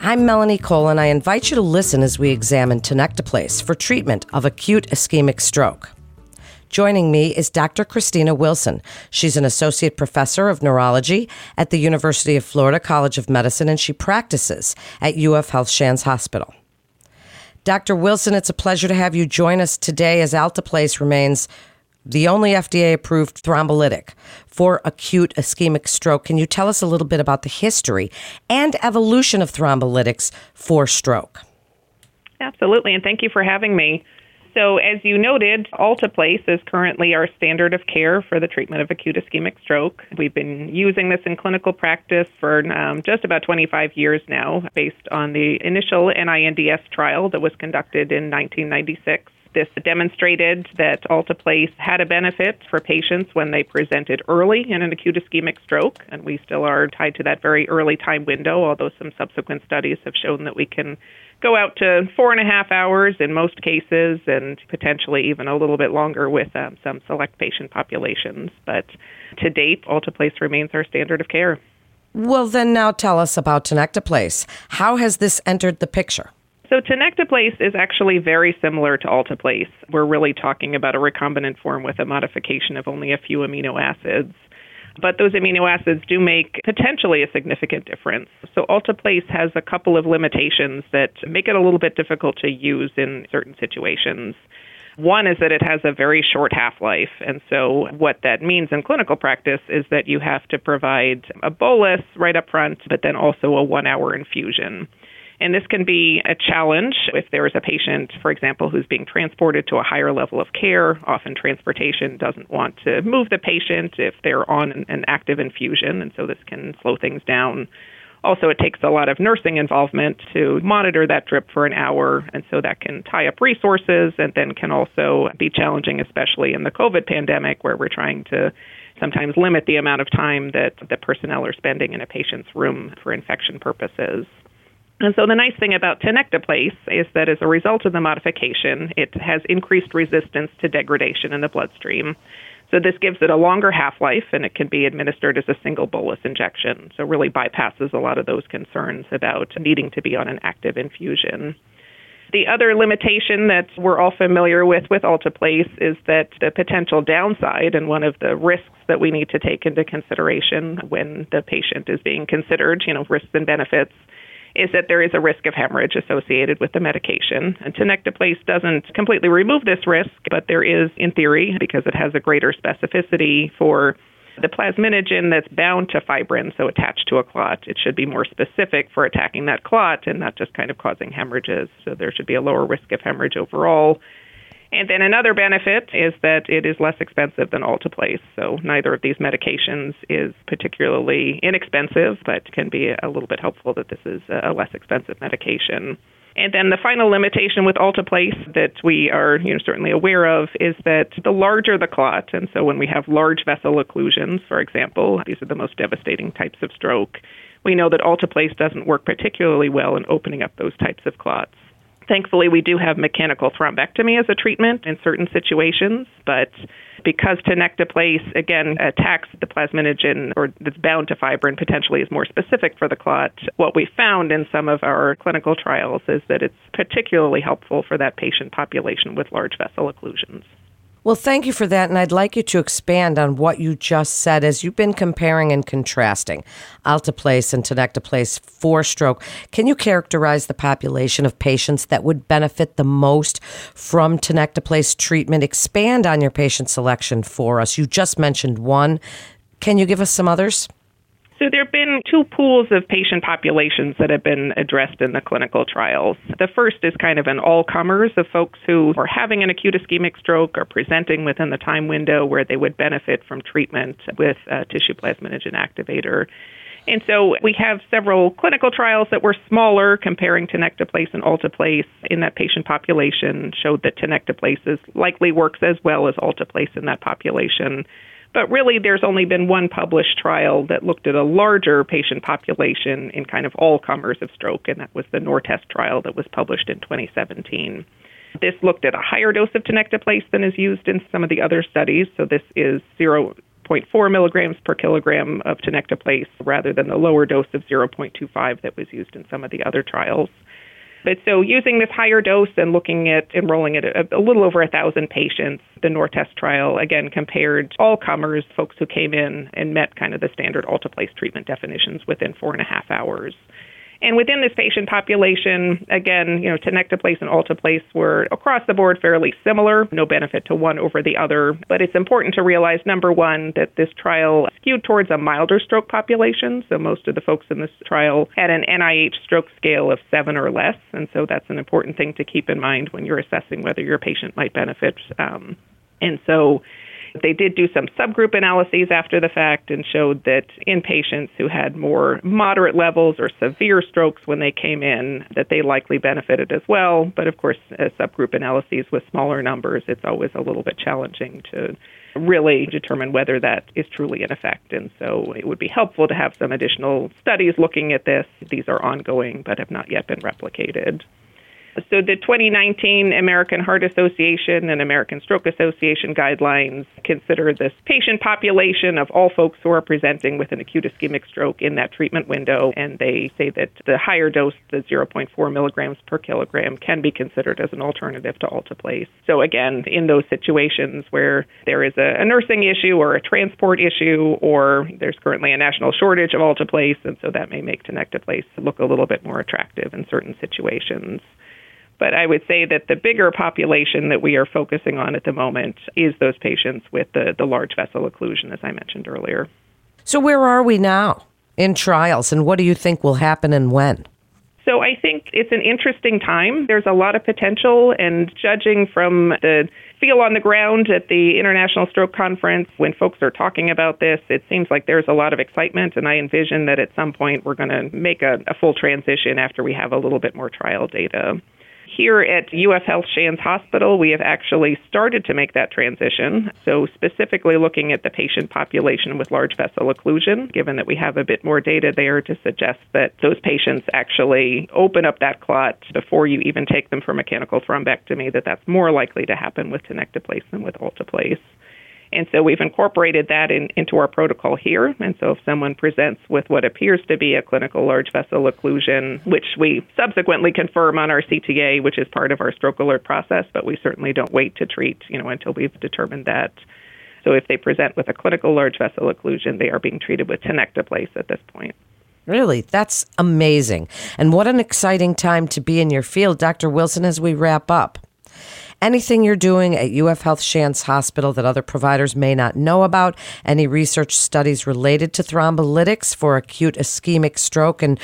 I'm Melanie Cole, and I invite you to listen as we examine tenecteplase for treatment of acute ischemic stroke. Joining me is Dr. Christina Wilson. She's an associate professor of neurology at the University of Florida College of Medicine, and she practices at UF Health Shands Hospital. Dr. Wilson, it's a pleasure to have you join us today as alteplase remains the only FDA-approved thrombolytic for acute ischemic stroke. Can you tell us a little bit about the history and evolution of thrombolytics for stroke? Absolutely, and thank you for having me. So as you noted, alteplase is currently our standard of care for the treatment of acute ischemic stroke. We've been using this in clinical practice for just about 25 years now, based on the initial NINDS trial that was conducted in 1996. This demonstrated that alteplase had a benefit for patients when they presented early in an acute ischemic stroke, and we still are tied to that very early time window, although some subsequent studies have shown that we can go out to 4.5 hours in most cases and potentially even a little bit longer with some select patient populations. But to date, alteplase remains our standard of care. Well, then now tell us about tenecteplase. How has this entered the picture? So tenecteplase is actually very similar to alteplase. We're really talking about a recombinant form with a modification of only a few amino acids. But those amino acids do make potentially a significant difference. So alteplase has a couple of limitations that make it a little bit difficult to use in certain situations. One is that it has a very short half-life, and so what that means in clinical practice is that you have to provide a bolus right up front, but then also a 1-hour infusion. And this can be a challenge if there is a patient, for example, who's being transported to a higher level of care. Often transportation doesn't want to move the patient if they're on an active infusion, and so this can slow things down. Also, it takes a lot of nursing involvement to monitor that drip for an hour, and so that can tie up resources and then can also be challenging, especially in the COVID pandemic, where we're trying to sometimes limit the amount of time that the personnel are spending in a patient's room for infection purposes. And so the nice thing about tenecteplase is that as a result of the modification, it has increased resistance to degradation in the bloodstream. So this gives it a longer half-life, and it can be administered as a single bolus injection. So really bypasses a lot of those concerns about needing to be on an active infusion. The other limitation that we're all familiar with alteplase is that the potential downside and one of the risks that we need to take into consideration when the patient is being considered, risks and benefits, is that there is a risk of hemorrhage associated with the medication. And tenecteplase doesn't completely remove this risk, but there is, in theory, because it has a greater specificity for the plasminogen that's bound to fibrin, so attached to a clot. It should be more specific for attacking that clot and not just kind of causing hemorrhages. So there should be a lower risk of hemorrhage overall. And then another benefit is that it is less expensive than alteplase. So neither of these medications is particularly inexpensive, but can be a little bit helpful that this is a less expensive medication. And then the final limitation with alteplase that we are certainly aware of is that the larger the clot, and so when we have large vessel occlusions, for example, these are the most devastating types of stroke, we know that alteplase doesn't work particularly well in opening up those types of clots. Thankfully, we do have mechanical thrombectomy as a treatment in certain situations, but because tenecteplase, again, attacks the plasminogen or that's bound to fibrin, potentially is more specific for the clot, what we found in some of our clinical trials is that it's particularly helpful for that patient population with large vessel occlusions. Well, thank you for that, and I'd like you to expand on what you just said as you've been comparing and contrasting alteplase and tenecteplase for stroke. Can you characterize the population of patients that would benefit the most from tenecteplase treatment? Expand on your patient selection for us. You just mentioned one. Can you give us some others? So there have been two pools of patient populations that have been addressed in the clinical trials. The first is kind of an all-comers of folks who are having an acute ischemic stroke or presenting within the time window where they would benefit from treatment with a tissue plasminogen activator. And so we have several clinical trials that were smaller comparing tenecteplase and alteplase in that patient population, showed that tenecteplase likely works as well as alteplase in that population. But really, there's only been one published trial that looked at a larger patient population in kind of all comers of stroke, and that was the NOR-TEST trial that was published in 2017. This looked at a higher dose of tenecteplase than is used in some of the other studies. So this is 0.4 milligrams per kilogram of tenecteplase rather than the lower dose of 0.25 that was used in some of the other trials. But so using this higher dose and looking at enrolling at a little over 1,000 patients, the NOR-TEST trial, again, compared all comers, folks who came in and met kind of the standard alteplase treatment definitions within 4.5 hours. And within this patient population, again, tenecteplase and alteplase were across the board fairly similar, no benefit to one over the other. But it's important to realize, number one, that this trial skewed towards a milder stroke population. So most of the folks in this trial had an NIH stroke scale of 7 or less. And so that's an important thing to keep in mind when you're assessing whether your patient might benefit. And so they did do some subgroup analyses after the fact and showed that in patients who had more moderate levels or severe strokes when they came in, that they likely benefited as well. But of course, as subgroup analyses with smaller numbers, it's always a little bit challenging to really determine whether that is truly an effect. And so it would be helpful to have some additional studies looking at this. These are ongoing but have not yet been replicated. So the 2019 American Heart Association and American Stroke Association guidelines consider this patient population of all folks who are presenting with an acute ischemic stroke in that treatment window, and they say that the higher dose, the 0.4 milligrams per kilogram, can be considered as an alternative to alteplase. So again, in those situations where there is a nursing issue or a transport issue, or there's currently a national shortage of alteplase, and so that may make tenecteplase look a little bit more attractive in certain situations. But I would say that the bigger population that we are focusing on at the moment is those patients with the large vessel occlusion, as I mentioned earlier. So where are we now in trials, and what do you think will happen and when? So I think it's an interesting time. There's a lot of potential, and judging from the feel on the ground at the International Stroke Conference, when folks are talking about this, it seems like there's a lot of excitement, and I envision that at some point we're going to make a full transition after we have a little bit more trial data. Here at UF Health Shands Hospital, we have actually started to make that transition, so specifically looking at the patient population with large vessel occlusion, given that we have a bit more data there to suggest that those patients actually open up that clot before you even take them for mechanical thrombectomy, that's more likely to happen with tenecteplase than with alteplase. And so we've incorporated that into our protocol here. And so if someone presents with what appears to be a clinical large vessel occlusion, which we subsequently confirm on our CTA, which is part of our stroke alert process, but we certainly don't wait to treat, until we've determined that. So if they present with a clinical large vessel occlusion, they are being treated with tenecteplase at this point. Really, that's amazing. And what an exciting time to be in your field, Dr. Wilson, as we wrap up. Anything you're doing at UF Health Shands Hospital that other providers may not know about, any research studies related to thrombolytics for acute ischemic stroke, and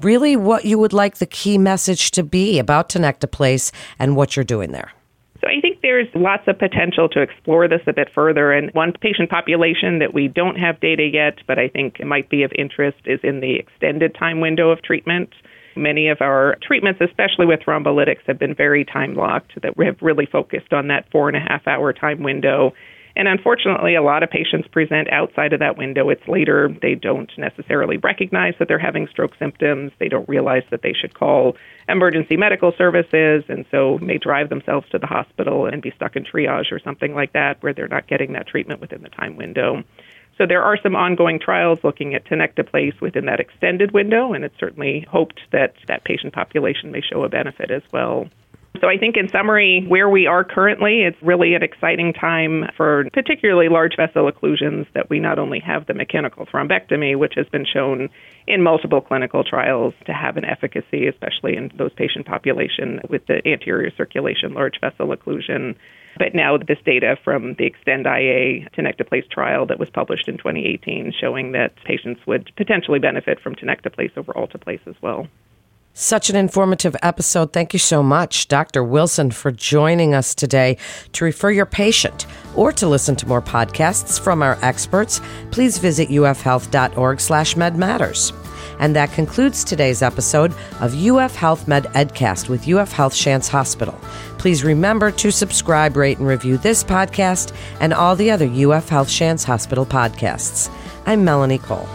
really what you would like the key message to be about tenecteplase and what you're doing there? So I think there's lots of potential to explore this a bit further. And one patient population that we don't have data yet, but I think might be of interest, is in the extended time window of treatment. Many of our treatments, especially with thrombolytics, have been very time-locked, that we have really focused on that 4.5 hour time window. And unfortunately, a lot of patients present outside of that window. It's later. They don't necessarily recognize that they're having stroke symptoms. They don't realize that they should call emergency medical services, and so may drive themselves to the hospital and be stuck in triage or something like that, where they're not getting that treatment within the time window. So there are some ongoing trials looking at tenecteplase within that extended window, and it's certainly hoped that that patient population may show a benefit as well. So I think in summary, where we are currently, it's really an exciting time for particularly large vessel occlusions, that we not only have the mechanical thrombectomy, which has been shown in multiple clinical trials to have an efficacy, especially in those patient population with the anterior circulation large vessel occlusion, but now this data from the EXTEND-IA tenecteplase trial that was published in 2018 showing that patients would potentially benefit from tenecteplase over alteplase as well. Such an informative episode. Thank you so much, Dr. Wilson, for joining us today. To refer your patient or to listen to more podcasts from our experts, please visit ufhealth.org/medmatters. And that concludes today's episode of UF Health MedEdCast with UF Health Shands Hospital. Please remember to subscribe, rate, and review this podcast and all the other UF Health Shands Hospital podcasts. I'm Melanie Cole.